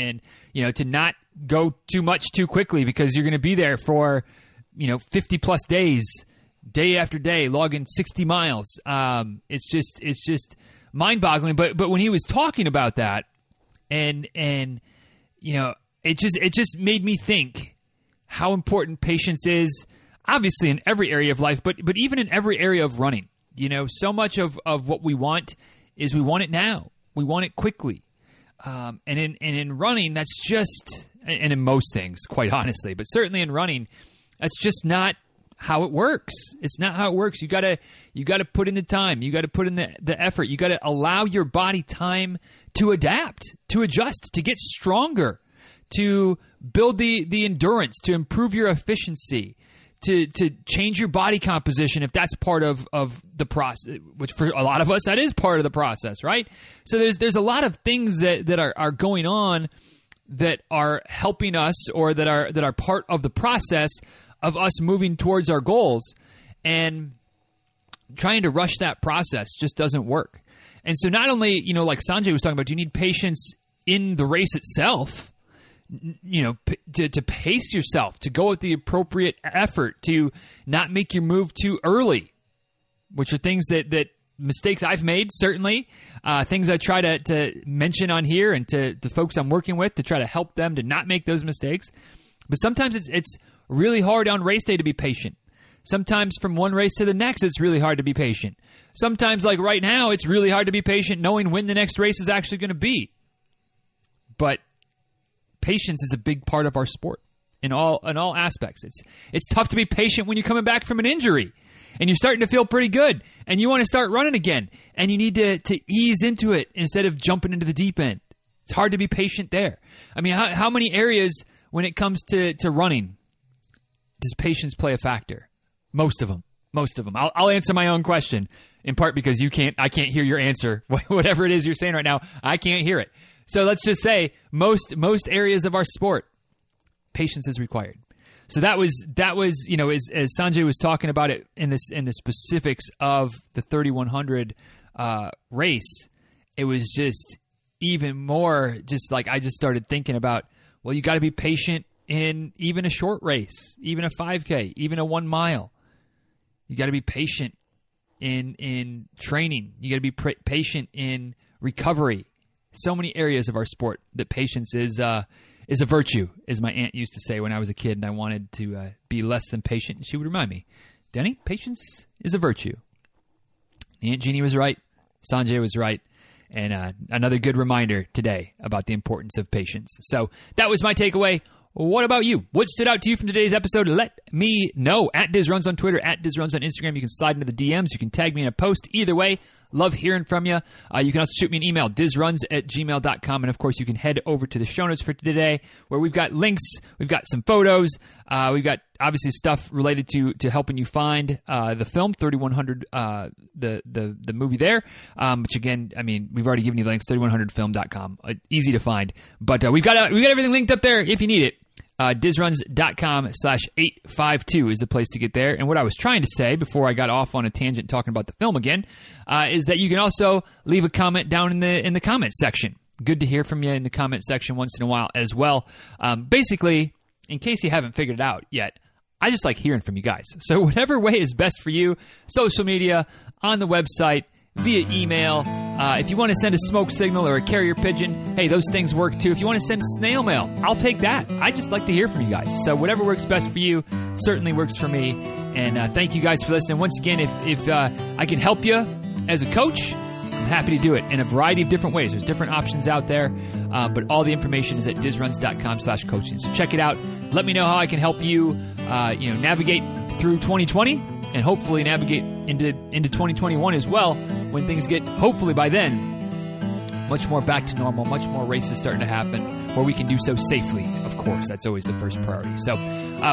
to not go too much too quickly, because you're going to be there for 50 plus days, day after day, logging 60 miles. It's just mind boggling. But when he was talking about that and it just made me think how important patience is, obviously in every area of life, but even in every area of running. So much of what we want is we want it now. We want it quickly. And in running, that's just, and in most things, quite honestly, but certainly in running, that's just not how it works. It's not how it works. You gotta put in the time. You gotta put in the effort. You gotta allow your body time to adapt, to adjust, to get stronger, to build the endurance, to improve your efficiency, to change your body composition if that's part of the process, which for a lot of us, that is part of the process, right? So there's a lot of things that are going on that are helping us or that are part of the process of us moving towards our goals, and trying to rush that process just doesn't work. And so not only, like Sanjay was talking about, do you need patience in the race itself? To pace yourself, to go with the appropriate effort, to not make your move too early, which are things that mistakes I've made, certainly, things I try to mention on here and to folks I'm working with to try to help them to not make those mistakes. But sometimes it's really hard on race day to be patient. Sometimes from one race to the next, it's really hard to be patient. Sometimes, like right now, it's really hard to be patient knowing when the next race is actually going to be. But patience is a big part of our sport in all aspects. It's tough to be patient when you're coming back from an injury and you're starting to feel pretty good and you want to start running again and you need to ease into it instead of jumping into the deep end. It's hard to be patient there. I mean, how many areas when it comes to running does patience play a factor? Most of them. I'll answer my own question in part because I can't hear your answer. Whatever it is you're saying right now, I can't hear it. So let's just say most areas of our sport, patience is required. So that was as Sanjay was talking about it in the specifics of the 3100 race, it was just even more just like I just started thinking about, well, you got to be patient in even a short race, even a 5K, even a 1 mile. You got to be patient in training. You got to be patient in recovery. So many areas of our sport that patience is a virtue, as my aunt used to say when I was a kid and I wanted to be less than patient. And she would remind me, Denny, patience is a virtue. Aunt Jeannie was right. Sanjay was right. And another good reminder today about the importance of patience. So that was my takeaway. What about you? What stood out to you from today's episode? Let me know. @DizRuns on Twitter, @DizRuns on Instagram. You can slide into the DMs. You can tag me in a post. Either way, Love hearing from you. You can also shoot me an email, DizRuns@gmail.com. And of course, you can head over to the show notes for today, where we've got links, we've got some photos, we've got obviously stuff related to helping you find the film 3100, the movie there. Which again, I mean, we've already given you the links, 3100film.com, easy to find. But we've got everything linked up there if you need it. DizRuns.com/852 is the place to get there. And what I was trying to say before I got off on a tangent talking about the film again, is that you can also leave a comment down in the comment section. Good to hear from you in the comment section once in a while as well. Basically, in case you haven't figured it out yet, I just like hearing from you guys. So whatever way is best for you, social media, on the website, via email. If you want to send a smoke signal or a carrier pigeon, hey, those things work too. If you want to send snail mail, I'll take that. I just like to hear from you guys. So whatever works best for you certainly works for me. And thank you guys for listening. Once again, if I can help you as a coach, I'm happy to do it in a variety of different ways. There's different options out there, but all the information is at DizRuns.com/coaching. So check it out. Let me know how I can help you, navigate through 2020 and hopefully navigate into 2021 as well, when things get, hopefully by then, much more back to normal, much more races starting to happen, where we can do so safely, of course. That's always the first priority. So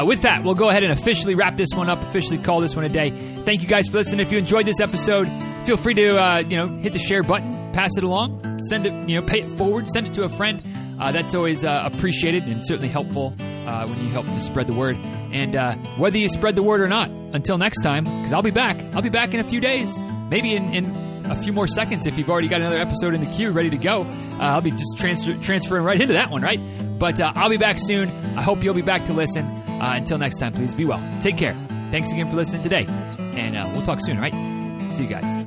with that, we'll go ahead and officially wrap this one up, officially call this one a day. Thank you guys for listening. If you enjoyed this episode, feel free to hit the share button, pass it along, send it, pay it forward, send it to a friend. That's always appreciated and certainly helpful when you help to spread the word. And whether you spread the word or not, until next time, because I'll be back. I'll be back in a few days, maybe in a few more seconds if you've already got another episode in the queue ready to go. I'll be just transferring right into that one, right? But I'll be back soon. I hope you'll be back to listen. Until next time, please be well. Take care. Thanks again for listening today, and we'll talk soon, all right? See you guys.